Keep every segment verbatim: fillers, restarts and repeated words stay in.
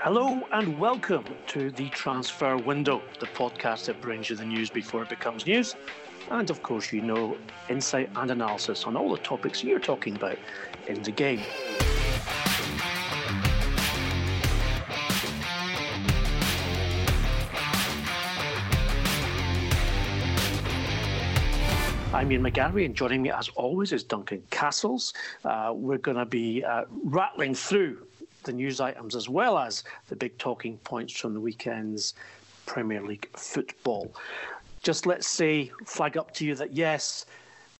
Hello and welcome to The Transfer Window, the podcast that brings you the news before it becomes news. And of course, you know, insight and analysis on all the topics you're talking about in the game. I'm Ian McGarry, and joining me as always is Duncan Castles. Uh, we're going to be uh, rattling through the news items as well as the big talking points from the weekend's Premier League football. Just let's say, flag up to you that yes,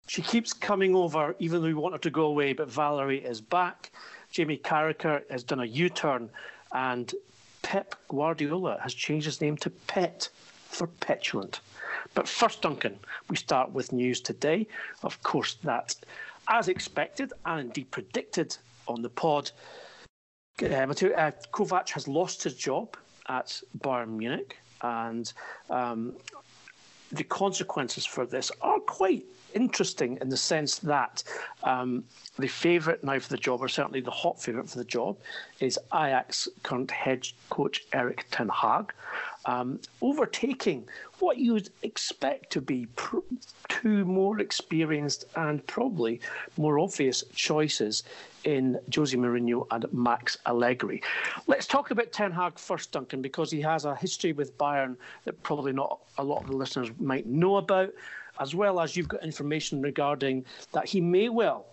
she keeps coming over even though we want her to go away, but Valerie is back. Jamie Carragher has done a U-turn and Pep Guardiola has changed his name to Pet for Petulant. But first, Duncan, we start with news today. Of course, that as expected and indeed predicted on the pod, Uh, Kovac has lost his job at Bayern Munich, and um, the consequences for this are quite interesting in the sense that um, the favourite now for the job, or certainly the hot favourite for the job, is Ajax current head coach Erik ten Hag, um, overtaking what you would expect to be pr- two more experienced and probably more obvious choices in Jose Mourinho and Max Allegri. Let's talk about Ten Hag first, Duncan, because he has a history with Bayern that probably not a lot of the listeners might know about, as well as you've got information regarding that he may well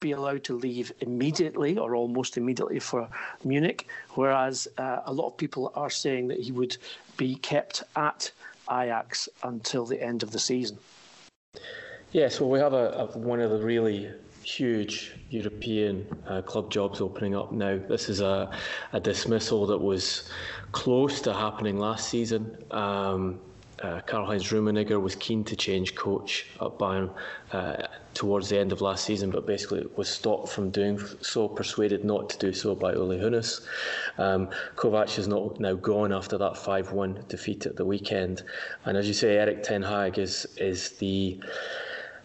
be allowed to leave immediately or almost immediately for Munich, whereas uh, a lot of people are saying that he would be kept at Ajax until the end of the season. Yes, well, we have a, a one of the really huge European uh, club jobs opening up now. This is a, a dismissal that was close to happening last season. Um, uh, Karl-Heinz Rummenigge was keen to change coach at Bayern uh, towards the end of last season, but basically was stopped from doing so, persuaded not to do so by Ole Gunnar. Um, Kovac is not now gone after that five one defeat at the weekend. And as you say, Erik ten Hag is, is the...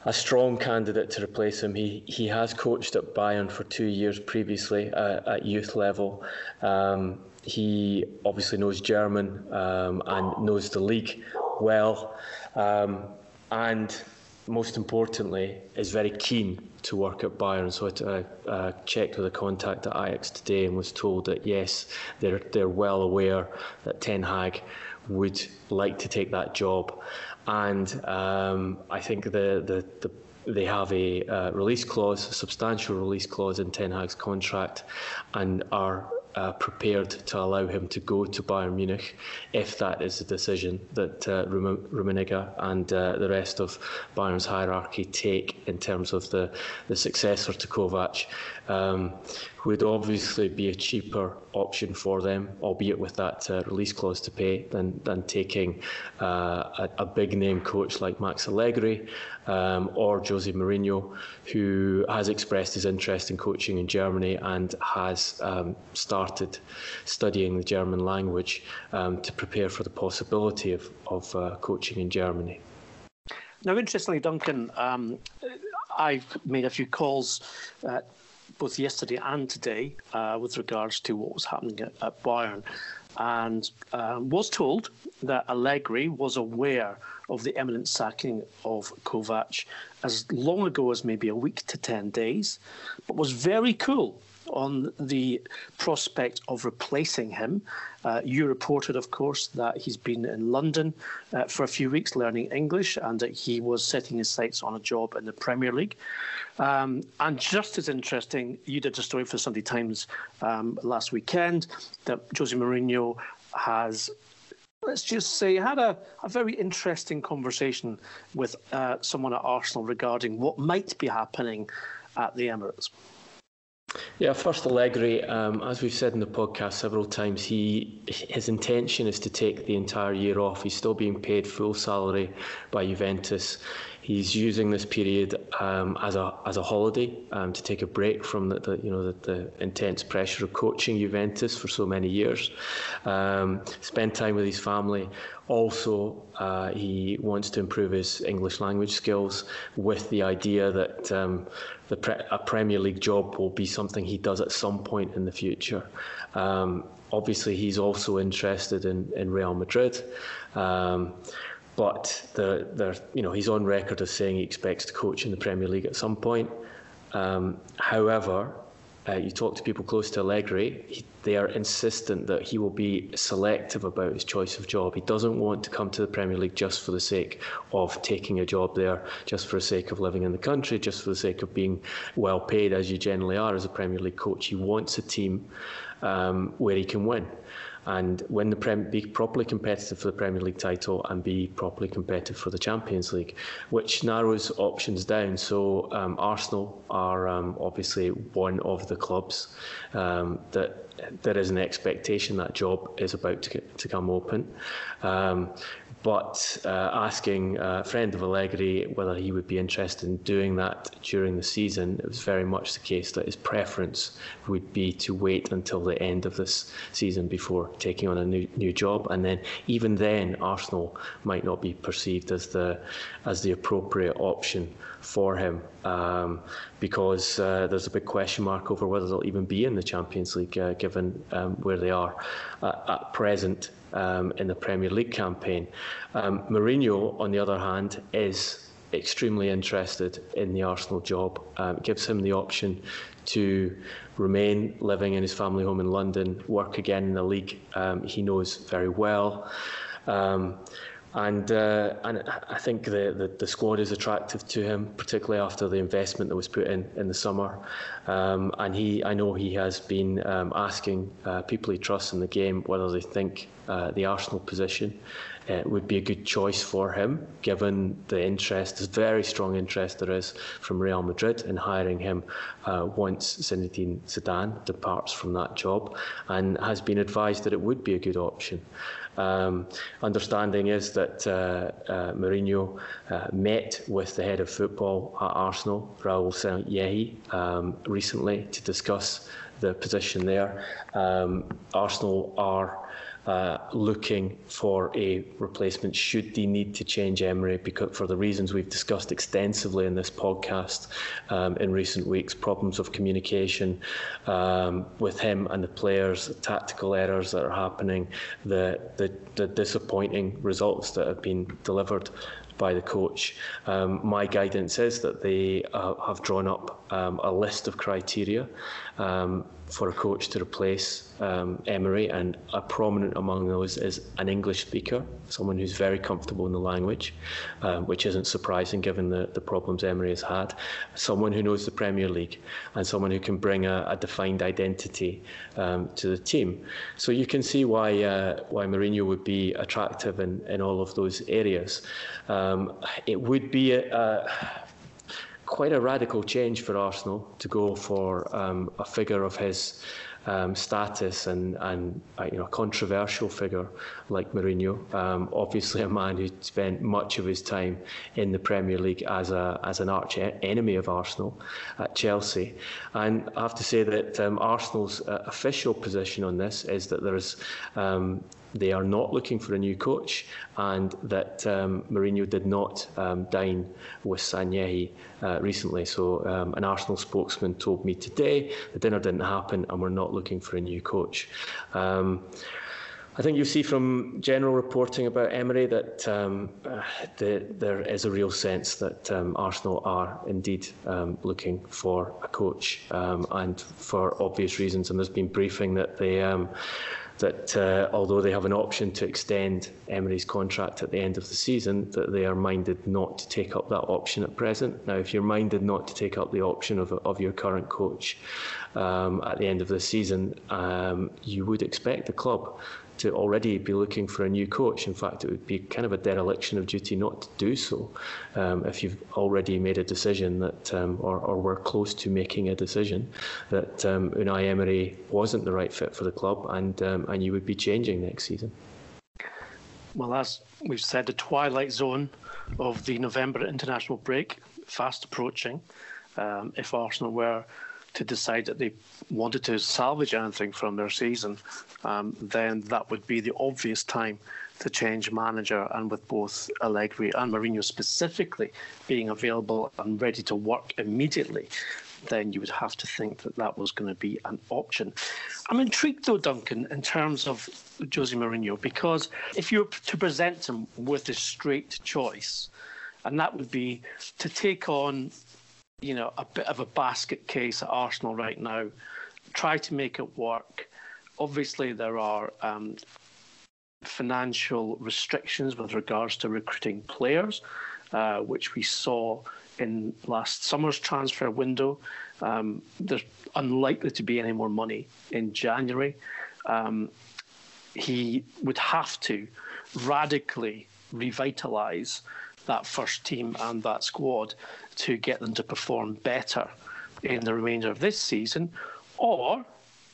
a strong candidate to replace him. He he has coached at Bayern for two years previously uh, at youth level. Um, he obviously knows German um, and knows the league well, um, and most importantly is very keen to work at Bayern. So I uh, checked with a contact at Ajax today and was told that yes, they're they're well aware that Ten Hag would like to take that job. And um, I think the, the, the they have a uh, release clause, a substantial release clause in Ten Hag's contract, and are uh, prepared to allow him to go to Bayern Munich if that is the decision that uh, Rummenigge and uh, the rest of Bayern's hierarchy take in terms of the, the successor to Kovac. Um, would obviously be a cheaper option for them, albeit with that uh, release clause to pay, than than taking uh, a, a big-name coach like Max Allegri um, or Jose Mourinho, who has expressed his interest in coaching in Germany and has um, started studying the German language um, to prepare for the possibility of, of uh, coaching in Germany. Now, interestingly, Duncan, um, I've made a few calls uh, both yesterday and today uh, with regards to what was happening at, at Bayern, and uh, was told that Allegri was aware of the imminent sacking of Kovac as long ago as maybe a week to ten days, but was very cool on the prospect of replacing him. Uh, you reported, of course, that he's been in London uh, for a few weeks learning English and that he was setting his sights on a job in the Premier League. Um, and just as interesting, you did a story for the Sunday Times um, last weekend that Jose Mourinho has, let's just say, had a, a very interesting conversation with uh, someone at Arsenal regarding what might be happening at the Emirates. Yeah, first Allegri, um, as we've said in the podcast several times, he his intention is to take the entire year off. He's still being paid full salary by Juventus. he's using this period um, as a as a holiday um, to take a break from the, the you know the, the intense pressure of coaching Juventus for so many years. Um, spend time with his family. Also, uh, he wants to improve his English language skills with the idea that um, the pre- a Premier League job will be something he does at some point in the future. Um, obviously, he's also interested in, in Real Madrid, um, but the, the, you know he's on record as saying he expects to coach in the Premier League at some point. Um, however, Uh, you talk to people close to Allegri, he, they are insistent that he will be selective about his choice of job. He doesn't want to come to the Premier League just for the sake of taking a job there, just for the sake of living in the country, just for the sake of being well paid, as you generally are as a Premier League coach. He wants a team um, where he can win and win the Prem, be properly competitive for the Premier League title and be properly competitive for the Champions League, which narrows options down. So um, Arsenal are um, obviously one of the clubs um, that there is an expectation that job is about to, to come open. Um, but uh, asking a friend of Allegri whether he would be interested in doing that during the season, it was very much the case that his preference would be to wait until the end of this season before taking on a new new job. And then even then, Arsenal might not be perceived as the as the appropriate option for him, um, because uh, there's a big question mark over whether they'll even be in the Champions League, uh, given um, where they are at, at present um, in the Premier League campaign. Um, Mourinho, on the other hand, is extremely interested in the Arsenal job. Um, it gives him the option to remain living in his family home in London, work again in the league um, he knows very well. Um, And uh, and I think the, the, the squad is attractive to him, particularly after the investment that was put in in the summer. Um, and he, I know he has been um, asking uh, people he trusts in the game whether they think uh, the Arsenal position uh, would be a good choice for him, given the interest, the very strong interest there is from Real Madrid in hiring him uh, once Zinedine Zidane departs from that job, and has been advised that it would be a good option. Um, understanding is that uh, uh, Mourinho uh, met with the head of football at Arsenal, Raúl Sanllehí, um, recently to discuss the position there. Um, Arsenal are uh, looking for a replacement should they need to change Emery, because for the reasons we've discussed extensively in this podcast um, in recent weeks, problems of communication um, with him and the players, tactical errors that are happening, the the, the disappointing results that have been delivered by the coach. Um, my guidance is that they uh, have drawn up um, a list of criteria um, for a coach to replace um, Emery, and a prominent among those is an English speaker, someone who's very comfortable in the language, um, which isn't surprising given the, the problems Emery has had, someone who knows the Premier League, and someone who can bring a, a defined identity um, to the team. So you can see why uh, why Mourinho would be attractive in, in all of those areas. Um, it would be a, a quite a radical change for Arsenal to go for um, a figure of his um, status and, and uh, you know, a controversial figure like Mourinho. Um, obviously, a man who spent much of his time in the Premier League as a as an arch enemy of Arsenal at Chelsea. And I have to say that um, Arsenal's uh, official position on this is that there is. Um, They are not looking for a new coach, and that um, Mourinho did not um, dine with Sanllehí uh, recently. So um, an Arsenal spokesman told me today the dinner didn't happen and we're not looking for a new coach. Um, I think you see from general reporting about Emery that um, uh, the, there is a real sense that um, Arsenal are indeed um, looking for a coach, um, and for obvious reasons. And there's been briefing that they... Um, that uh, although they have an option to extend Emery's contract at the end of the season, that they are minded not to take up that option at present. Now, if you're minded not to take up the option of of your current coach um, at the end of the season, um, you would expect the club to already be looking for a new coach. In fact, it would be kind of a dereliction of duty not to do so um, if you've already made a decision that, um, or, or were close to making a decision that um, Unai Emery wasn't the right fit for the club, and um, and you would be changing next season. well, as we've said, the twilight zone of the November international break, fast approaching. Um, if Arsenal were to decide that they wanted to salvage anything from their season, um, then that would be the obvious time to change manager, and with both Allegri and Mourinho specifically being available and ready to work immediately, then you would have to think that that was going to be an option. I'm intrigued, though, Duncan, in terms of Jose Mourinho, because if you were to present him with a straight choice, and that would be to take on, you know, a bit of a basket case at Arsenal right now, try to make it work. Obviously, there are um, financial restrictions with regards to recruiting players, uh, which we saw in last summer's transfer window. Um, there's unlikely to be any more money in January. Um, he would have to radically revitalise that first team and that squad to get them to perform better in the remainder of this season. Or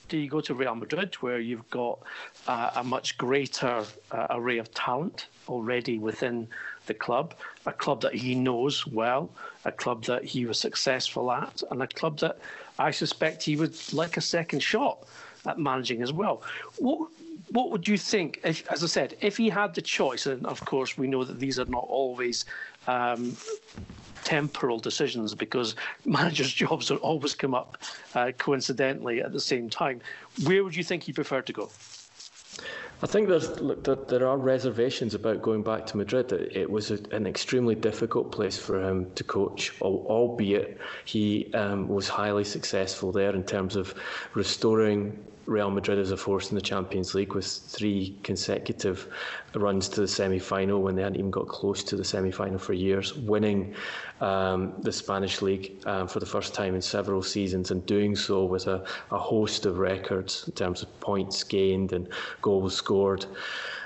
do you go to Real Madrid, where you've got uh, a much greater uh, array of talent already within the club, a club that he knows well, a club that he was successful at, and a club that I suspect he would like a second shot at managing as well. What, what would you think, if, as I said, if he had the choice, and of course we know that these are not always um, temporal decisions because managers' jobs don't always come up uh, coincidentally at the same time, where would you think he preferred to go? I think there's, look, there, there are reservations about going back to Madrid. It, it was a, an extremely difficult place for him to coach, albeit he um, was highly successful there in terms of restoring Real Madrid as a force in the Champions League with three consecutive runs to the semi-final when they hadn't even got close to the semi-final for years, winning um, the Spanish League um, for the first time in several seasons, and doing so with a, a host of records in terms of points gained and goals scored,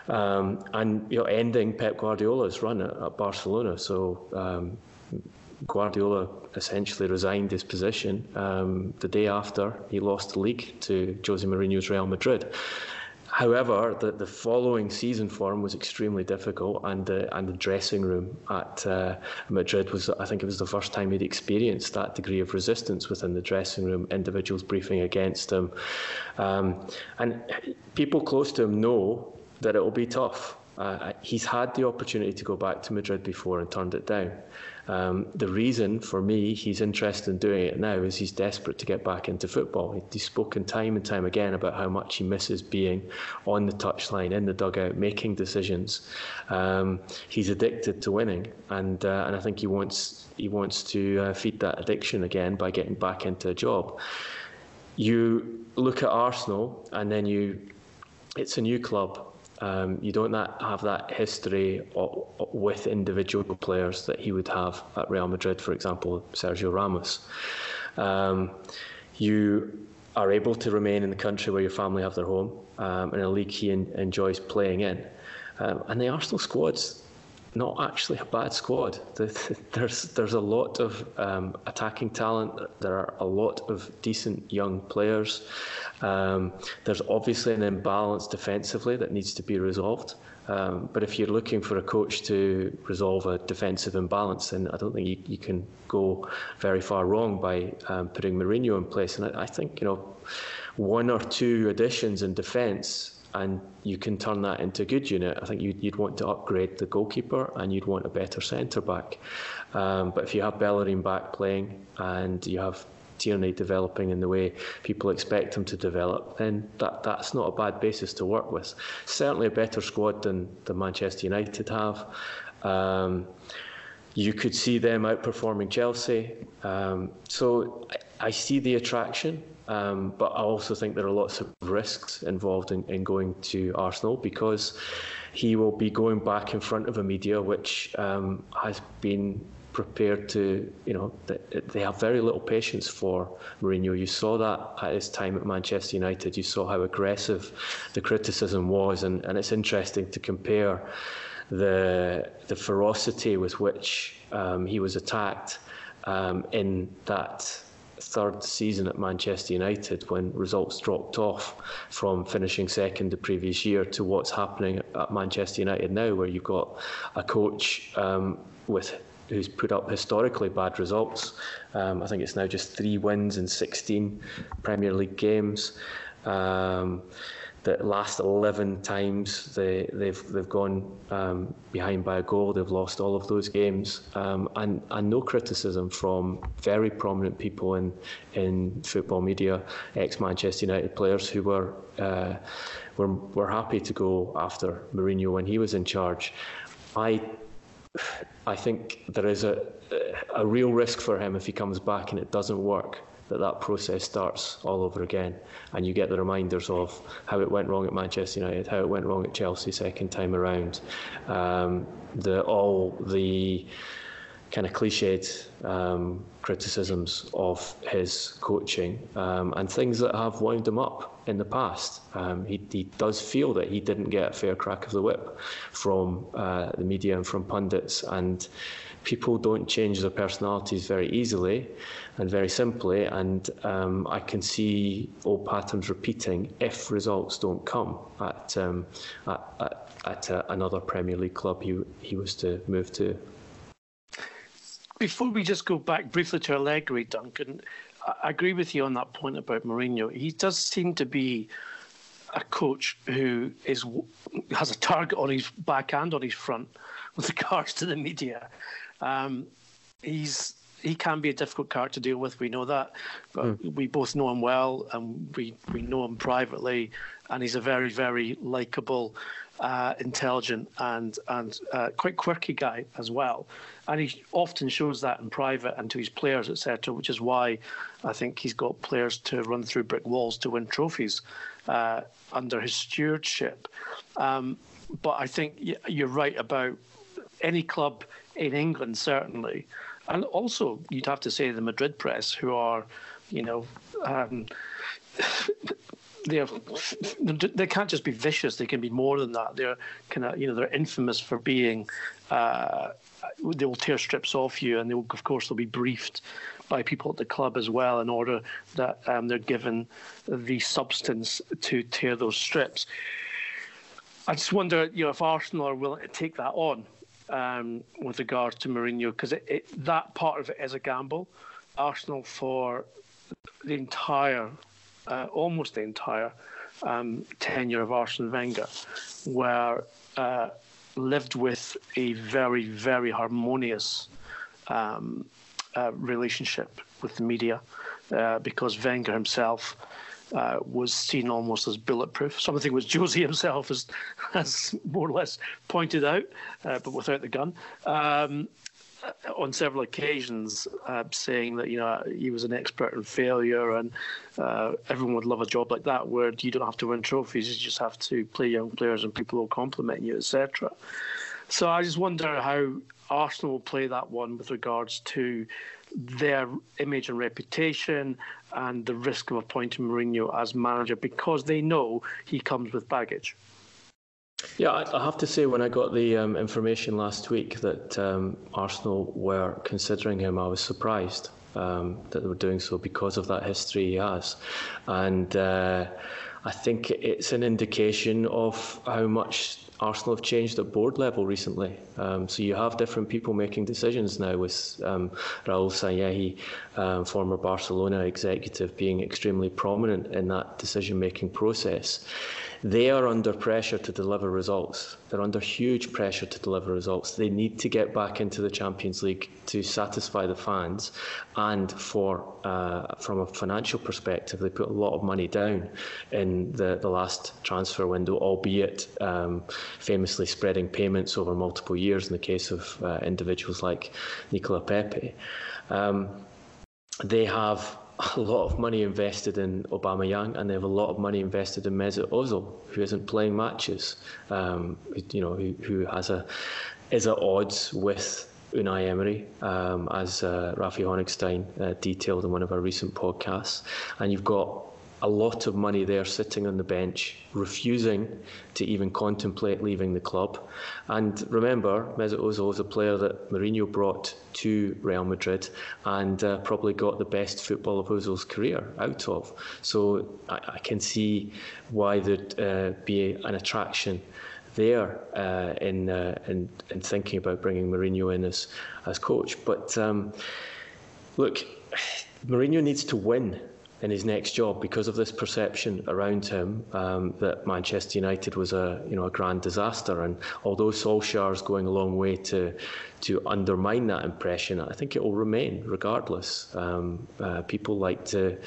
um, and you know, ending Pep Guardiola's run at, at Barcelona. So um, Guardiola essentially resigned his position um, the day after he lost the league to Jose Mourinho's Real Madrid. However, the, the following season for him was extremely difficult, and uh, and the dressing room at uh, Madrid was, I think it was the first time he'd experienced that degree of resistance within the dressing room, individuals briefing against him. Um, and people close to him know that it will be tough. Uh, he's had the opportunity to go back to Madrid before and turned it down. Um, the reason, for me, he's interested in doing it now is he's desperate to get back into football. He, he's spoken time and time again about how much he misses being on the touchline, in the dugout, making decisions. Um, he's addicted to winning, and uh, and I think he wants he wants to uh, feed that addiction again by getting back into a job. You look at Arsenal, and then you, it's a new club. Um, you don't that, have that history of, of, with individual players that he would have at Real Madrid, for example, Sergio Ramos. Um, you are able to remain in the country where your family have their home, um, in a league he en- enjoys playing in. Um, and the Arsenal squad's not actually a bad squad. There's, there's a lot of um, attacking talent. There are a lot of decent young players. Um, there's obviously an imbalance defensively that needs to be resolved. Um, but if you're looking for a coach to resolve a defensive imbalance, then I don't think you, you can go very far wrong by um, putting Mourinho in place. And I, I think, you know, one or two additions in defence, and you can turn that into a good unit. I think you'd, you'd want to upgrade the goalkeeper, and you'd want a better centre-back. Um, but if you have Bellerin back playing, and you have Tierney developing in the way people expect him to develop, then that, that's not a bad basis to work with. Certainly a better squad than the Manchester United have. Um, you could see them outperforming Chelsea. Um, so I, I see the attraction. Um, but I also think there are lots of risks involved in, in going to Arsenal, because he will be going back in front of a media which um, has been prepared to, you know, they have very little patience for Mourinho. You saw that at his time at Manchester United. You saw how aggressive the criticism was, and, and it's interesting to compare the, the ferocity with which um, he was attacked um, in that third season at Manchester United, when results dropped off from finishing second the previous year to what's happening at Manchester United now, where you've got a coach um, with who's put up historically bad results. Um, I think it's now just three wins in sixteen Premier League games. Um, that last eleven times they, they've they've gone um, behind by a goal, they've lost all of those games, um, and and no criticism from very prominent people in in football media, ex-Manchester United players who were uh, were were happy to go after Mourinho when he was in charge. I I think there is a a real risk for him if he comes back and it doesn't work, that that process starts all over again, and you get the reminders of how it went wrong at Manchester United, how it went wrong at Chelsea second time around, um, the all the kind of cliched um, criticisms of his coaching, um, and things that have wound him up in the past. Um, he, he does feel that he didn't get a fair crack of the whip from uh, the media and from pundits, and people don't change their personalities very easily and very simply, and um, I can see old patterns repeating if results don't come at um, at, at, at uh, another Premier League club he he was to move to. Before we just go back briefly to Allegri, Duncan, I agree with you on that point about Mourinho. He does seem to be a coach who is has a target on his back and on his front with regards to the media. Um, he's he can be a difficult character to deal with. We know that, but mm. we both know him well, and we, we know him privately. And he's a very, very likeable, uh, intelligent, and and uh, quite quirky guy as well. And he often shows that in private and to his players, et cetera. Which is why I think he's got players to run through brick walls to win trophies uh, under his stewardship. Um, but I think you're right about any club in England, certainly, and also you'd have to say the Madrid press, who are, you know, um, they're they can't just be vicious; they can be more than that. They're kind of, you know, they're infamous for being. Uh, they will tear strips off you, and they will, of course, they'll be briefed by people at the club as well, in order that um, they're given the substance to tear those strips. I just wonder, you know, if Arsenal are willing to take that on. Um, with regards to Mourinho, because it, it, that part of it is a gamble. Arsenal for the entire, uh, almost the entire um, tenure of Arsene Wenger, were uh, lived with a very, very harmonious um, uh, relationship with the media, uh, because Wenger himself Uh, was seen almost as bulletproof. Something which Jose himself has, has more or less pointed out, uh, but without the gun, um, on several occasions, uh, saying that, you know, he was an expert in failure, and uh, everyone would love a job like that, where you don't have to win trophies, you just have to play young players and people will compliment you, et cetera. So I just wonder how Arsenal will play that one with regards to their image and reputation, and the risk of appointing Mourinho as manager, because they know he comes with baggage. Yeah, I have to say, when I got the um, information last week that um, Arsenal were considering him, I was surprised um, that they were doing so, because of that history he has. And uh, I think it's an indication of how much Arsenal have changed at board level recently. Um, so you have different people making decisions now, with um, Raúl Sanllehí, um, former Barcelona executive, being extremely prominent in that decision-making process. They are under pressure to deliver results. They're under huge pressure to deliver results. They need to get back into the Champions League to satisfy the fans, and for uh, from a financial perspective, they put a lot of money down in the, the last transfer window, albeit um, famously spreading payments over multiple years in the case of uh, individuals like Nicola Pepe. Um, they have a lot of money invested in Aubameyang, and they have a lot of money invested in Mesut Ozil, who isn't playing matches, um, you know, who, who has a is at odds with Unai Emery, um, as uh, Rafi Honigstein uh, detailed in one of our recent podcasts. And you've got a lot of money there sitting on the bench, refusing to even contemplate leaving the club. And remember, Mesut Ozil is a player that Mourinho brought to Real Madrid and uh, probably got the best football of Ozil's career out of. So I, I can see why there'd uh, be an attraction there uh, in, uh, in in thinking about bringing Mourinho in as, as coach. But um, look, Mourinho needs to win in his next job because of this perception around him um, that Manchester United was a you know a grand disaster. And although Solskjaer is going a long way to to undermine that impression, I think it will remain regardless. Um, uh, people like to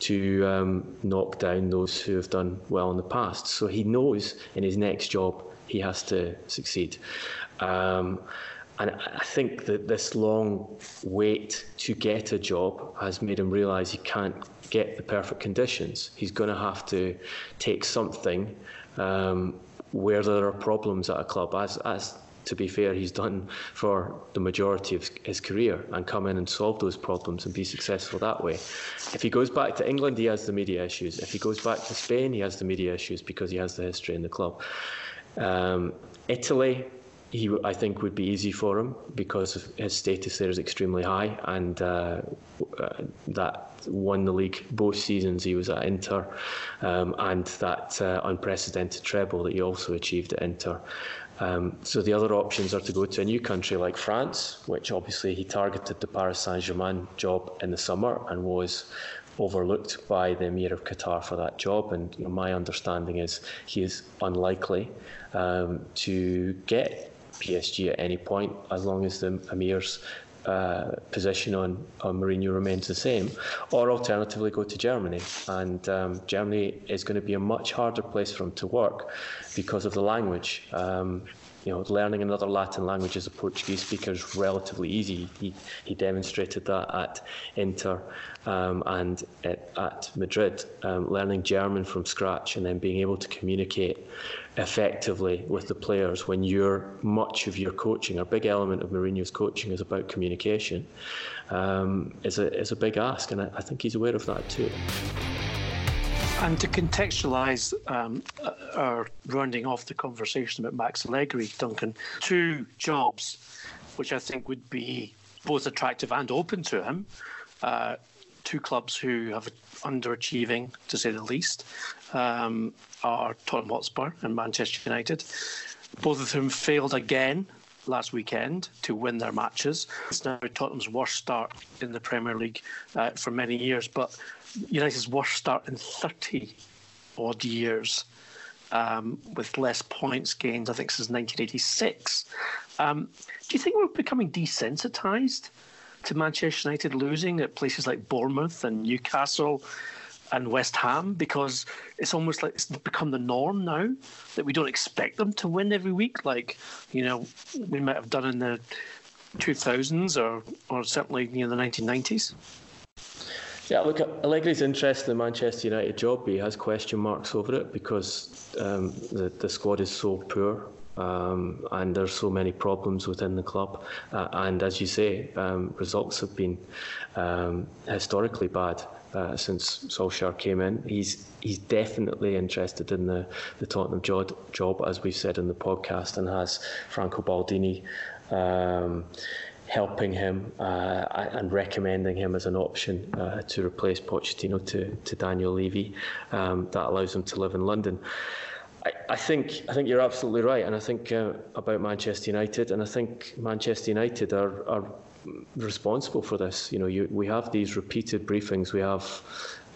to um, knock down those who have done well in the past. So he knows in his next job he has to succeed. Um, And I think that this long wait to get a job has made him realise he can't get the perfect conditions. He's going to have to take something um, where there are problems at a club, as, as to be fair, he's done for the majority of his career, and come in and solve those problems and be successful that way. If he goes back to England, he has the media issues. If he goes back to Spain, he has the media issues because he has the history in the club. Um, Italy... He, I think, would be easy for him because his status there is extremely high, and uh, that won the league both seasons he was at Inter, um, and that uh, unprecedented treble that he also achieved at Inter. Um, so the other options are to go to a new country like France, which obviously he targeted the Paris Saint-Germain job in the summer and was overlooked by the Emir of Qatar for that job. And you know, my understanding is he is unlikely um, to get P S G at any point, as long as the Emir's uh, position on, on Mourinho remains the same, or alternatively go to Germany. And um, Germany is going to be a much harder place for him to work because of the language. Um, you know, learning another Latin language as a Portuguese speaker is relatively easy. He he demonstrated that at Inter um, and at, at Madrid. Um, learning German from scratch and then being able to communicate effectively with the players when you're much of your coaching, a big element of Mourinho's coaching is about communication, um, is a is a big ask, and I, I think he's aware of that too. And to contextualise um, our rounding off the conversation about Max Allegri, Duncan, two jobs which I think would be both attractive and open to him, uh, two clubs who have underachieving, to say the least, um, are Tottenham Hotspur and Manchester United, both of whom failed again last weekend to win their matches. It's now Tottenham's worst start in the Premier League uh, for many years, but United's worst start in thirty-odd years, um, with less points gained, I think, since nineteen eighty-six. Um, do you think we're becoming desensitised to Manchester United losing at places like Bournemouth and Newcastle and West Ham? Because it's almost like it's become the norm now that we don't expect them to win every week, like, you know, we might have done in the two thousands or, or certainly you know, the nineteen nineties. Yeah, look, Allegri's interest in the Manchester United job, he has question marks over it because um, the, the squad is so poor um, and there's so many problems within the club. Uh, and as you say, um, results have been um, historically bad uh, since Solskjaer came in. He's he's definitely interested in the, the Tottenham job, job, as we've said in the podcast, and has Franco Baldini Um, helping him uh, and recommending him as an option uh, to replace Pochettino to, to Daniel Levy. Um, that allows him to live in London. I, I think I think you're absolutely right, and I think uh, about Manchester United, and I think Manchester United are, are responsible for this. You know, you, we have these repeated briefings. We have,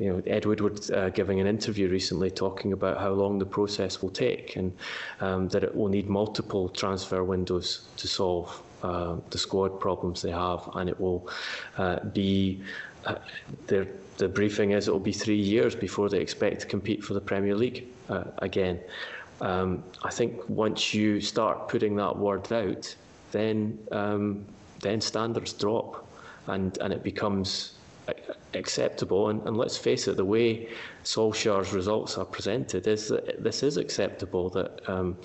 you know, Ed Woodward uh, giving an interview recently talking about how long the process will take, and um, that it will need multiple transfer windows to solve Uh, the squad problems they have, and it will uh, be uh, their the briefing is it will be three years before they expect to compete for the Premier League uh, again. Um, I think once you start putting that word out, then um, then standards drop, and and it becomes acceptable. And, and let's face it, the way Solskjaer's results are presented is that this is acceptable. That um,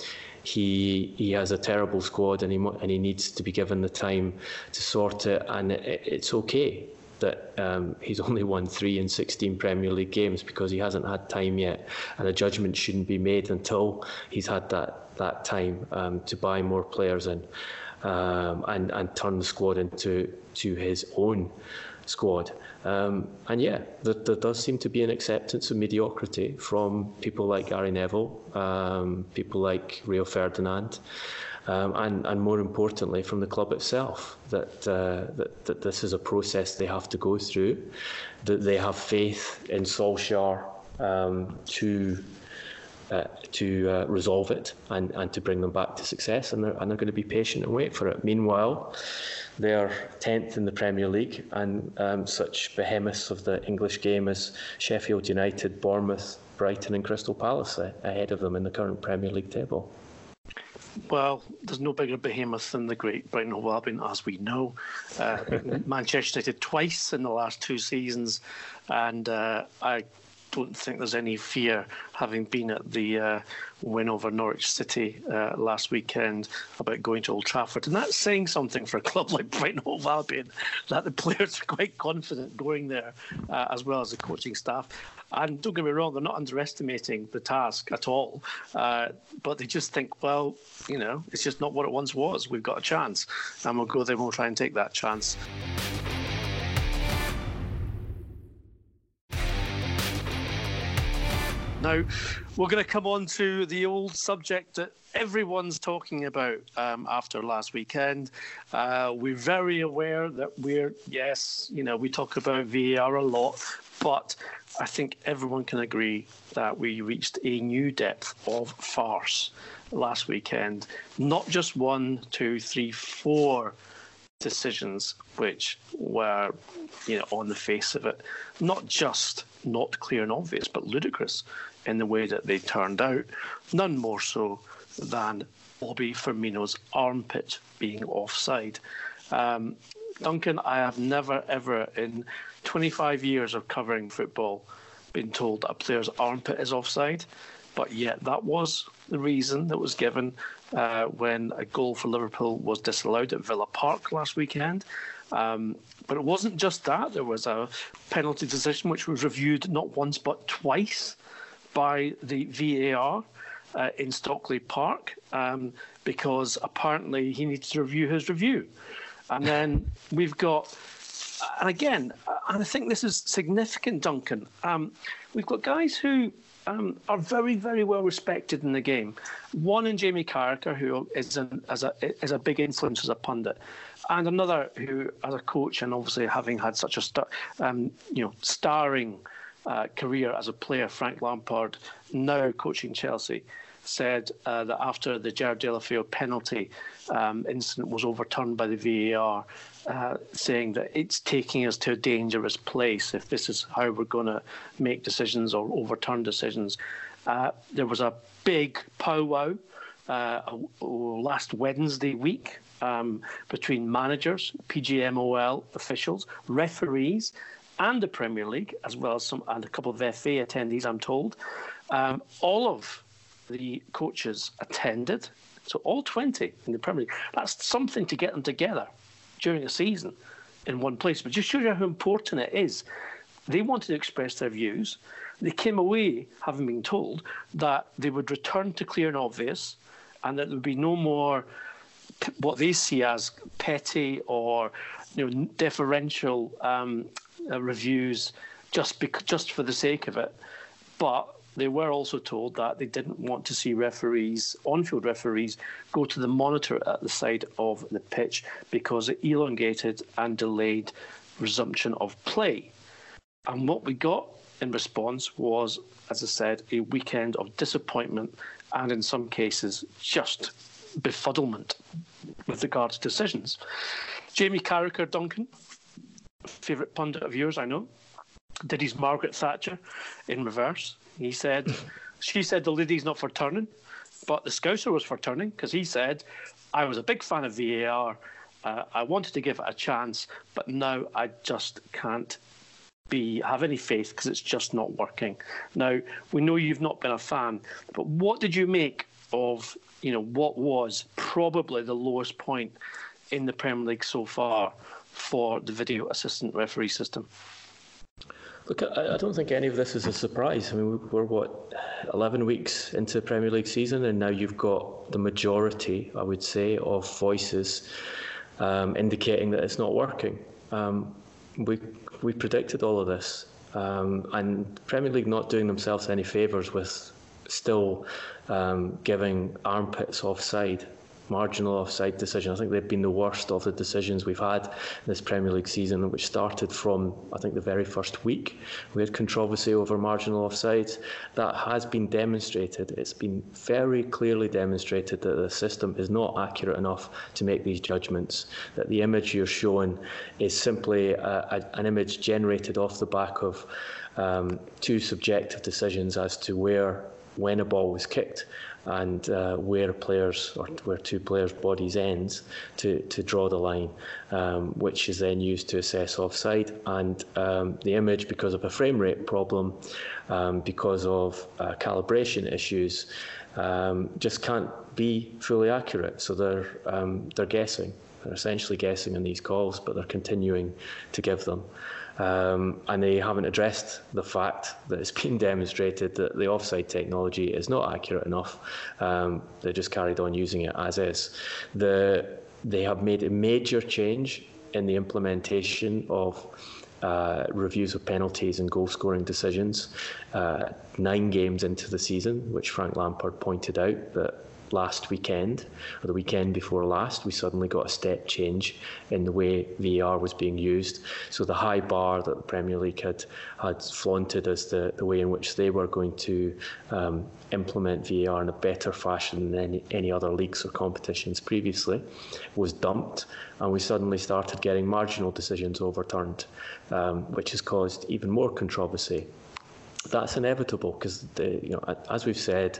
he he has a terrible squad, and he and he needs to be given the time to sort it, and it, it's okay that um, he's only won three in sixteen Premier League games because he hasn't had time yet, and a judgment shouldn't be made until he's had that that time um, to buy more players in um, and and turn the squad into to his own squad. Um, and yeah, there, there does seem to be an acceptance of mediocrity from people like Gary Neville, um, people like Rio Ferdinand, um, and, and more importantly from the club itself, that, uh, that that this is a process they have to go through, that they have faith in Solskjaer um, to uh, to uh, resolve it and, and to bring them back to success, and they're, and they're going to be patient and wait for it. Meanwhile, they're tenth in the Premier League, and um, such behemoths of the English game as Sheffield United, Bournemouth, Brighton and Crystal Palace uh, ahead of them in the current Premier League table. Well, there's no bigger behemoth than the great Brighton and Hove Albion, as we know. Uh, Manchester United twice in the last two seasons, and uh, I don't think there's any fear, having been at the uh, win over Norwich City uh, last weekend, about going to Old Trafford. And that's saying something for a club like Brighton and Hove Albion, that the players are quite confident going there, uh, as well as the coaching staff. And don't get me wrong, they're not underestimating the task at all, uh, but they just think, well, you know, it's just not what it once was. We've got a chance, and we'll go there and we'll try and take that chance. Now, we're going to come on to the old subject that everyone's talking about um, after last weekend. Uh, we're very aware that we're, yes, you know, we talk about V A R a lot, but I think everyone can agree that we reached a new depth of farce last weekend. Not just one, two, three, four decisions which were, you know, on the face of it, not just not clear and obvious, but ludicrous in the way that they turned out. None more so than Bobby Firmino's armpit being offside. Um, Duncan, I have never, ever in twenty-five years of covering football been told that a player's armpit is offside, but yet that was the reason that was given uh, when a goal for Liverpool was disallowed at Villa Park last weekend. Um, but it wasn't just that. There was a penalty decision which was reviewed not once but twice by the V A R uh, in Stockley Park um, because apparently he needed to review his review. And then we've got, and again, and I think this is significant, Duncan, um, we've got guys who um, are very, very well respected in the game. One in Jamie Carragher, who is, an, as a, is a big influence as a pundit. And another who, as a coach, and obviously having had such a star, um, you know, starring uh, career as a player, Frank Lampard, now coaching Chelsea, said uh, that after the Gerard Deulofeu penalty um, incident was overturned by the V A R, uh, saying that it's taking us to a dangerous place if this is how we're going to make decisions or overturn decisions. Uh, there was a big powwow uh, last Wednesday week, Um, between managers, P G M O L officials, referees, and the Premier League, as well as some and a couple of F A attendees, I'm told. Um, all of the coaches attended, so all twenty in the Premier League. That's something to get them together during a season in one place. But just show you how important it is. They wanted to express their views. They came away having been told that they would return to clear and obvious, and that there would be no more what they see as petty or, you know, deferential um, uh, reviews just bec- just for the sake of it. But they were also told that they didn't want to see referees, on-field referees, go to the monitor at the side of the pitch because it elongated and delayed resumption of play. And what we got in response was, as I said, a weekend of disappointment and in some cases just befuddlement with regard to decisions. Jamie Carragher, Duncan, favourite pundit of yours, I know, did his Margaret Thatcher in reverse. He said, she said the lady's not for turning, but the Scouser was for turning, because he said, I was a big fan of V A R, uh, I wanted to give it a chance, but now I just can't be have any faith because it's just not working. Now, we know you've not been a fan, but what did you make of, you know, what was probably the lowest point in the Premier League so far for the video assistant referee system. Look, I, I don't think any of this is a surprise. I mean, we're, what, eleven weeks into Premier League season, and now you've got the majority, I would say, of voices um, indicating that it's not working. Um, we we predicted all of this, um, and Premier League not doing themselves any favours with still um, giving armpits offside, marginal offside decision. I think they've been the worst of the decisions we've had this Premier League season, which started from, I think, the very first week. We had controversy over marginal offsides. That has been demonstrated. It's been very clearly demonstrated that the system is not accurate enough to make these judgments, that the image you're showing is simply a, a, an image generated off the back of um, two subjective decisions as to where, when a ball was kicked and uh, where players or where two players' bodies ends to, to draw the line, um, which is then used to assess offside. And um, the image, because of a frame rate problem, um, because of uh, calibration issues, um, just can't be fully accurate. So they're um, they're guessing. They're essentially guessing on these calls, but they're continuing to give them. Um, and they haven't addressed the fact that it's been demonstrated that the offside technology is not accurate enough. Um, they just carried on using it as is. The, they have made a major change in the implementation of uh, reviews of penalties and goal scoring decisions uh, nine games into the season, which Frank Lampard pointed out that last weekend, or the weekend before last, we suddenly got a step change in the way V A R was being used. So the high bar that the Premier League had, had flaunted as the, the way in which they were going to um, implement V A R in a better fashion than any, any other leagues or competitions previously was dumped, and we suddenly started getting marginal decisions overturned, um, which has caused even more controversy. That's inevitable because, you know, as we've said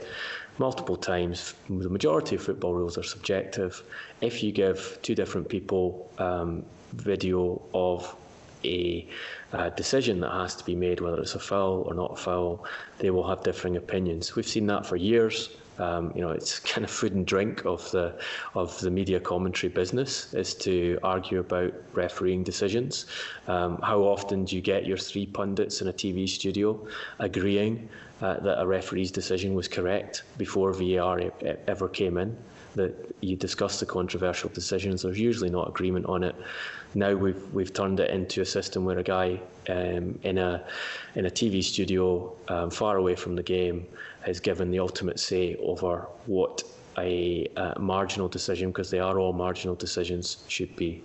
multiple times, the majority of football rules are subjective. If you give two different people um, video of a uh, decision that has to be made, whether it's a foul or not a foul, they will have differing opinions. We've seen that for years. Um, you know, it's kind of food and drink of the of the media commentary business is to argue about refereeing decisions. Um, how often do you get your three pundits in a T V studio agreeing uh, that a referee's decision was correct before V A R ever came in? That you discuss the controversial decisions, there's usually not agreement on it. Now we've we've turned it into a system where a guy um, in a in a T V studio um, far away from the game is given the ultimate say over what a uh, marginal decision, because they are all marginal decisions, should be.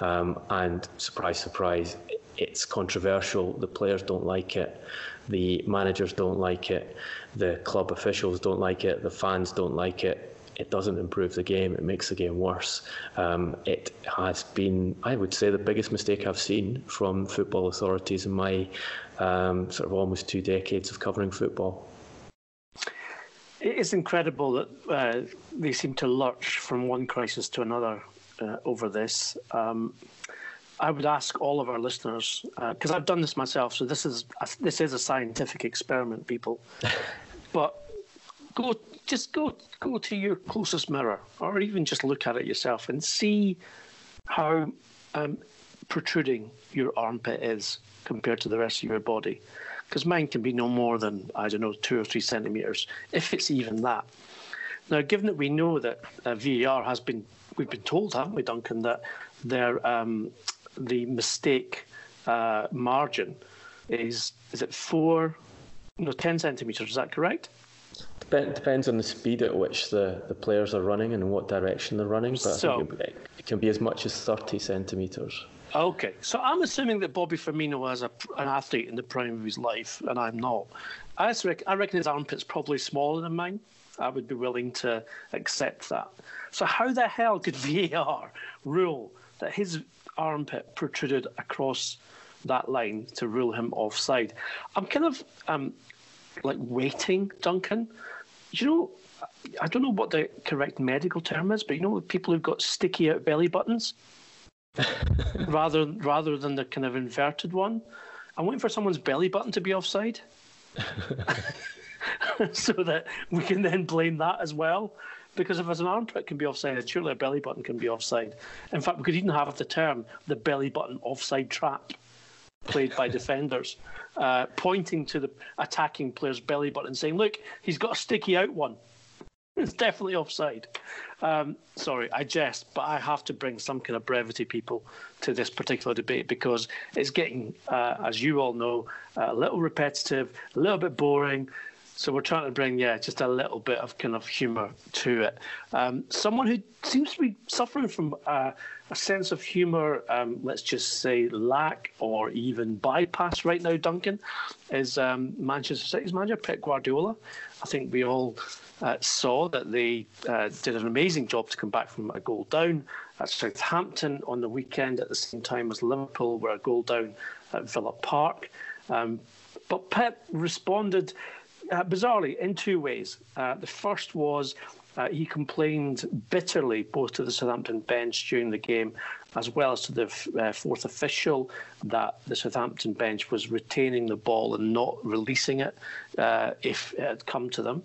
Um, and surprise, surprise, it's controversial. The players don't like it. The managers don't like it. The club officials don't like it. The fans don't like it. It doesn't improve the game, it makes the game worse. Um, it has been, I would say, the biggest mistake I've seen from football authorities in my um, sort of almost two decades of covering football. It is incredible that uh, they seem to lurch from one crisis to another uh, over this. Um, I would ask all of our listeners, because uh, I've done this myself, so this is a, this is a scientific experiment, people. But go just go go to your closest mirror, or even just look at it yourself and see how um, protruding your armpit is compared to the rest of your body, because mine can be no more than, I don't know, two or three centimetres, if it's even that. Now, given that we know that uh, V A R has been, we've been told, haven't we, Duncan, that their um, the mistake uh, margin is, is it four, no, ten centimetres, is that correct? It depends on the speed at which the, the players are running and what direction they're running, but I so, think it, it can be as much as thirty centimetres. Okay, so I'm assuming that Bobby Firmino is a, an athlete in the prime of his life, and I'm not. I reckon, I reckon his armpit's probably smaller than mine. I would be willing to accept that. So how the hell could V A R rule that his armpit protruded across that line to rule him offside? I'm kind of... Um, like waiting, Duncan. You know, I don't know what the correct medical term is, but you know, people who've got sticky out belly buttons rather rather than the kind of inverted one. I'm waiting for someone's belly button to be offside so that we can then blame that as well. because if it's an armpit can be offside, surely a belly button can be offside. In fact, we could even have the term the belly button offside trap played by defenders, uh, pointing to the attacking player's belly button, saying, look, he's got a sticky out one. It's definitely offside. Um, sorry, I jest, but I have to bring some kind of brevity, people, to this particular debate because it's getting, uh, as you all know, a little repetitive, a little bit boring. So we're trying to bring, yeah, just a little bit of kind of humour to it. Um, someone who seems to be suffering from uh, a sense of humour, um, let's just say lack or even bypass right now, Duncan, is um, Manchester City's manager, Pep Guardiola. I think we all uh, saw that they uh, did an amazing job to come back from a goal down at Southampton on the weekend at the same time as Liverpool were a goal down at Villa Park. Um, but Pep responded... Uh, bizarrely, in two ways. Uh, the first was uh, he complained bitterly both to the Southampton bench during the game as well as to the f- uh, fourth official that the Southampton bench was retaining the ball and not releasing it uh, if it had come to them.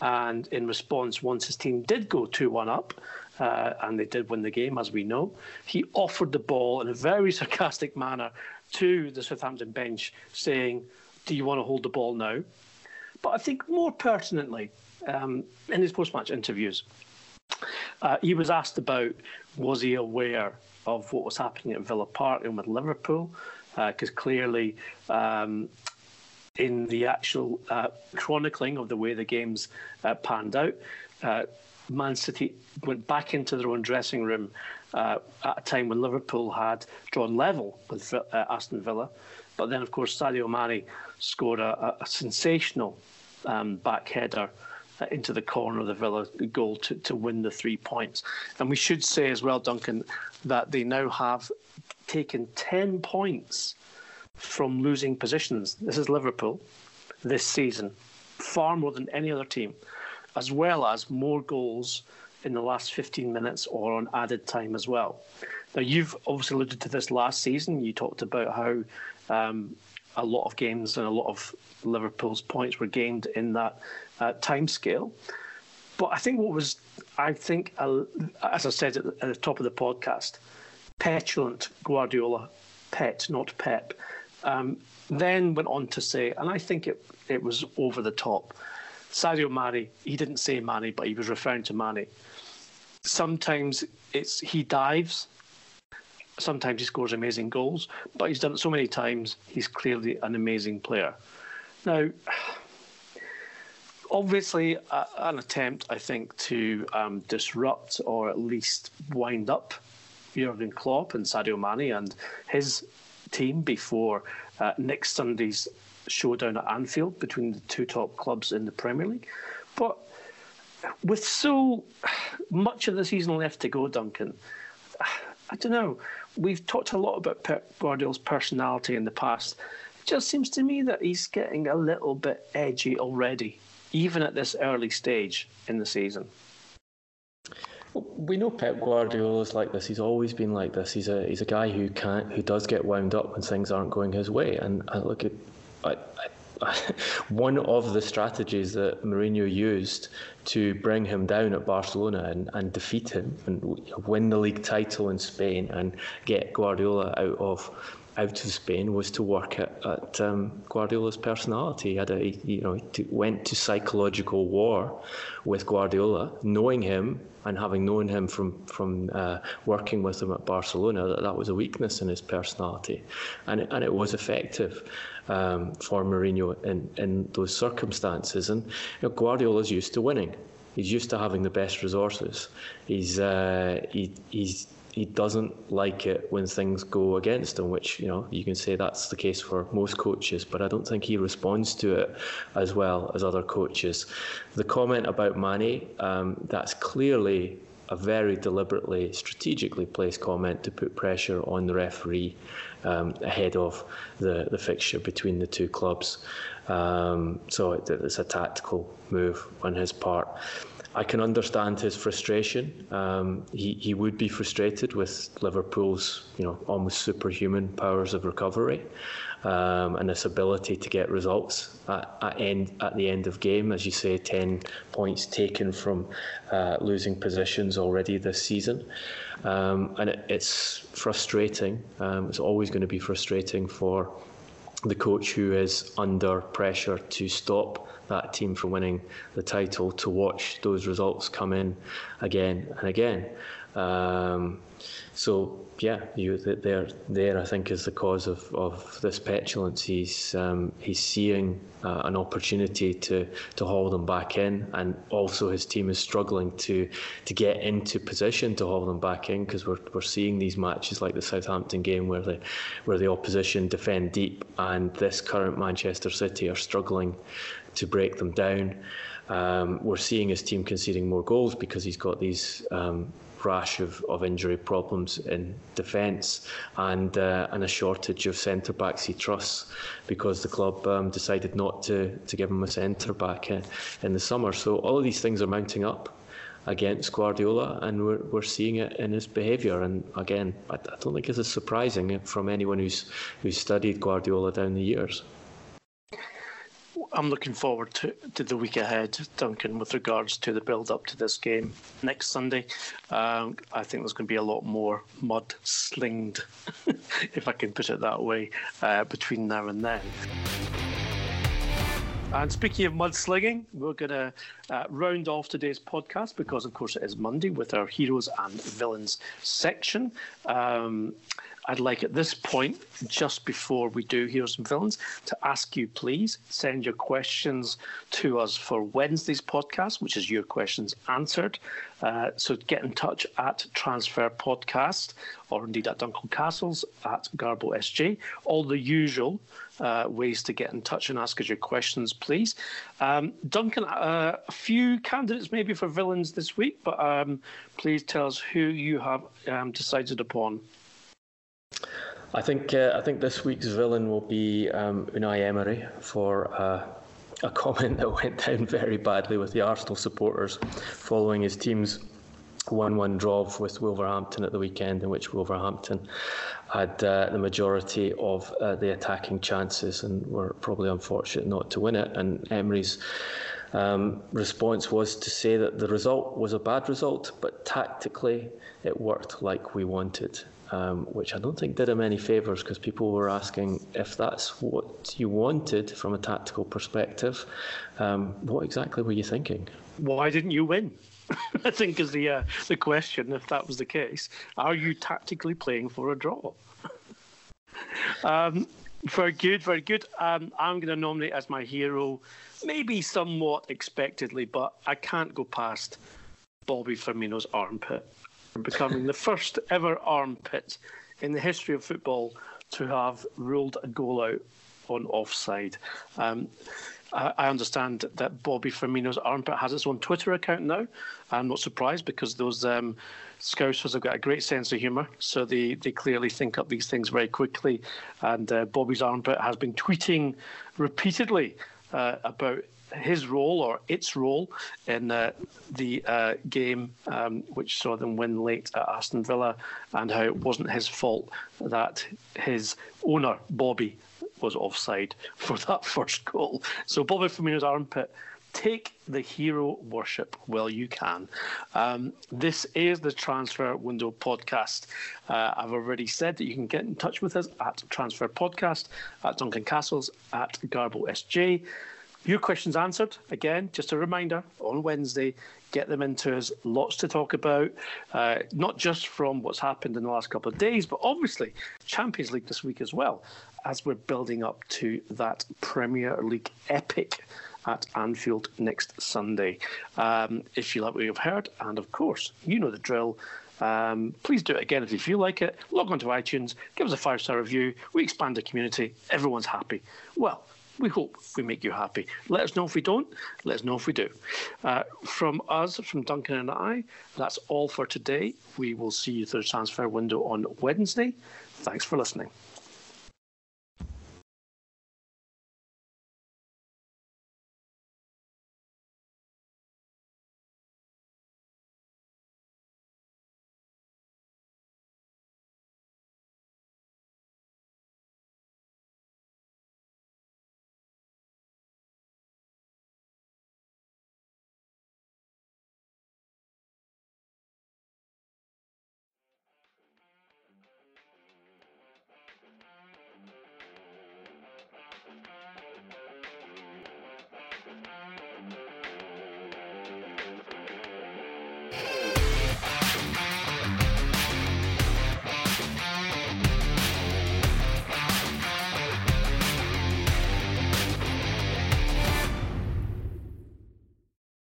And in response, once his team did go two one up, uh, and they did win the game, as we know, he offered the ball in a very sarcastic manner to the Southampton bench saying, do you want to hold the ball now? But I think more pertinently, um, in his post-match interviews, uh, he was asked about was he aware of what was happening at Villa Park and with Liverpool, because uh, clearly um, in the actual uh, chronicling of the way the games uh, panned out, uh, Man City went back into their own dressing room uh, at a time when Liverpool had drawn level with uh, Aston Villa. But then, of course, Sadio Mane scored a, a sensational um, back header into the corner of the Villa goal to, to win the three points. And we should say as well, Duncan, that they now have taken ten points from losing positions. This is Liverpool this season, far more than any other team, as well as more goals in the last fifteen minutes or on added time as well. Now, you've obviously alluded to this last season. You talked about how Um, a lot of games and a lot of Liverpool's points were gained in that uh, time scale. But I think what was, I think, uh, as I said at the, at the top of the podcast, petulant Guardiola, pet, not Pep, um, then went on to say, and I think it, it was over the top, Sadio Mane, he didn't say Mane, but he was referring to Mane. Sometimes it's he dives. Sometimes he scores amazing goals, but he's done it so many times, he's clearly an amazing player. Now, obviously, uh, an attempt, I think, to um, disrupt or at least wind up Jurgen Klopp and Sadio Mane and his team before uh, next Sunday's showdown at Anfield between the two top clubs in the Premier League. But with so much of the season left to go, Duncan, I don't know. We've talked a lot about Pep Guardiola's personality in the past. It just seems to me that he's getting a little bit edgy already, even at this early stage in the season. We know Pep Guardiola's like this. He's always been like this. He's a he's a guy who can't who does get wound up when things aren't going his way. And I look at I, I, one of the strategies that Mourinho used to bring him down at Barcelona and, and defeat him and win the league title in Spain and get Guardiola out of out of Spain was to work at, at um, Guardiola's personality. He had a he, you know he went to psychological war with Guardiola, knowing him and having known him from from uh, working with him at Barcelona, that that was a weakness in his personality, and and it was effective. Um, for Mourinho in, in those circumstances. And you know, Guardiola's used to winning. He's used to having the best resources. He's uh, he he's, he doesn't like it when things go against him, which you know you can say that's the case for most coaches. But I don't think he responds to it as well as other coaches. The comment about Mane, um, that's clearly a very deliberately, strategically placed comment to put pressure on the referee um, ahead of the, the fixture between the two clubs. Um, so it, it's a tactical move on his part. I can understand his frustration. Um, he, he would be frustrated with Liverpool's, you know, almost superhuman powers of recovery, um, and this ability to get results at, at end at the end of game. As you say, ten points taken from uh, losing positions already this season, um, and it, it's frustrating. Um, it's always going to be frustrating for the coach who is under pressure to stop that team from winning the title, to watch those results come in again and again. Um, so yeah, you, there, there I think is the cause of, of this petulance. He's um, he's seeing uh, an opportunity to to haul them back in, and also his team is struggling to to get into position to haul them back in, because we're we're seeing these matches like the Southampton game where the where the opposition defend deep, and this current Manchester City are struggling to break them down. Um, we're seeing his team conceding more goals because he's got these um, rash of, of injury problems in defence, and uh, and a shortage of centre backs he trusts, because the club um, decided not to to give him a centre back in, in the summer. So all of these things are mounting up against Guardiola, and we're we're seeing it in his behaviour. And again, I, I don't think this is surprising from anyone who's who's studied Guardiola down the years. I'm looking forward to, to the week ahead, Duncan, with regards to the build-up to this game next Sunday. Um, I think there's going to be a lot more mud slinged, if I can put it that way, uh, between now and then. And speaking of mudslinging, we're going to uh, round off today's podcast, because, of course, it is Monday, with our heroes and villains section. Um, I'd like at this point, just before we do heroes and villains, to ask you, please send your questions to us for Wednesday's podcast, which is Your Questions Answered. Uh, so get in touch at Transfer Podcast, or indeed at Duncan Castles, at Garbo S J. All the usual uh, ways to get in touch and ask us your questions, please. Um, Duncan, uh, a few candidates maybe for villains this week, but um, please tell us who you have um, decided upon. I think uh, I think this week's villain will be um, Unai Emery for uh, a comment that went down very badly with the Arsenal supporters following his team's one-one draw with Wolverhampton at the weekend, in which Wolverhampton had uh, the majority of uh, the attacking chances and were probably unfortunate not to win it. And Emery's um, response was to say that the result was a bad result, but tactically it worked like we wanted. Um, which I don't think did him any favours, because people were asking, if that's what you wanted from a tactical perspective, um, what exactly were you thinking? Why didn't you win? I think is the uh, the question, if that was the case. Are you tactically playing for a draw? um, very good, very good. Um, I'm going to nominate as my hero, maybe somewhat expectedly, but I can't go past Bobby Firmino's armpit. Becoming the first ever armpit in the history of football to have ruled a goal out on offside. Um, I, I understand that Bobby Firmino's armpit has its own Twitter account now. I'm not surprised, because those um, Scousers have got a great sense of humour, so they, they clearly think up these things very quickly. And uh, Bobby's armpit has been tweeting repeatedly uh, about his role, or its role, in uh, the uh, game um, which saw them win late at Aston Villa, and how it wasn't his fault that his owner, Bobby, was offside for that first goal. So Bobby Firmino's armpit, take the hero worship while you can. Um, this is the Transfer Window podcast. Uh, I've already said that you can get in touch with us at Transfer Podcast, at Duncan Castles, at Garbo S J. Your Questions Answered, again, just a reminder, on Wednesday, get them into us. Lots to talk about, uh, not just from what's happened in the last couple of days, but obviously Champions League this week as well, as we're building up to that Premier League epic at Anfield next Sunday. Um, if you like what you've heard, and of course, you know the drill, Um, please do it again if you feel like it. Log on to iTunes, give us a five-star review. We expand the community. Everyone's happy. Well, we hope we make you happy. Let us know if we don't. Let us know if we do. Uh, from us, from Duncan and I, that's all for today. We will see you through the transfer window on Wednesday. Thanks for listening.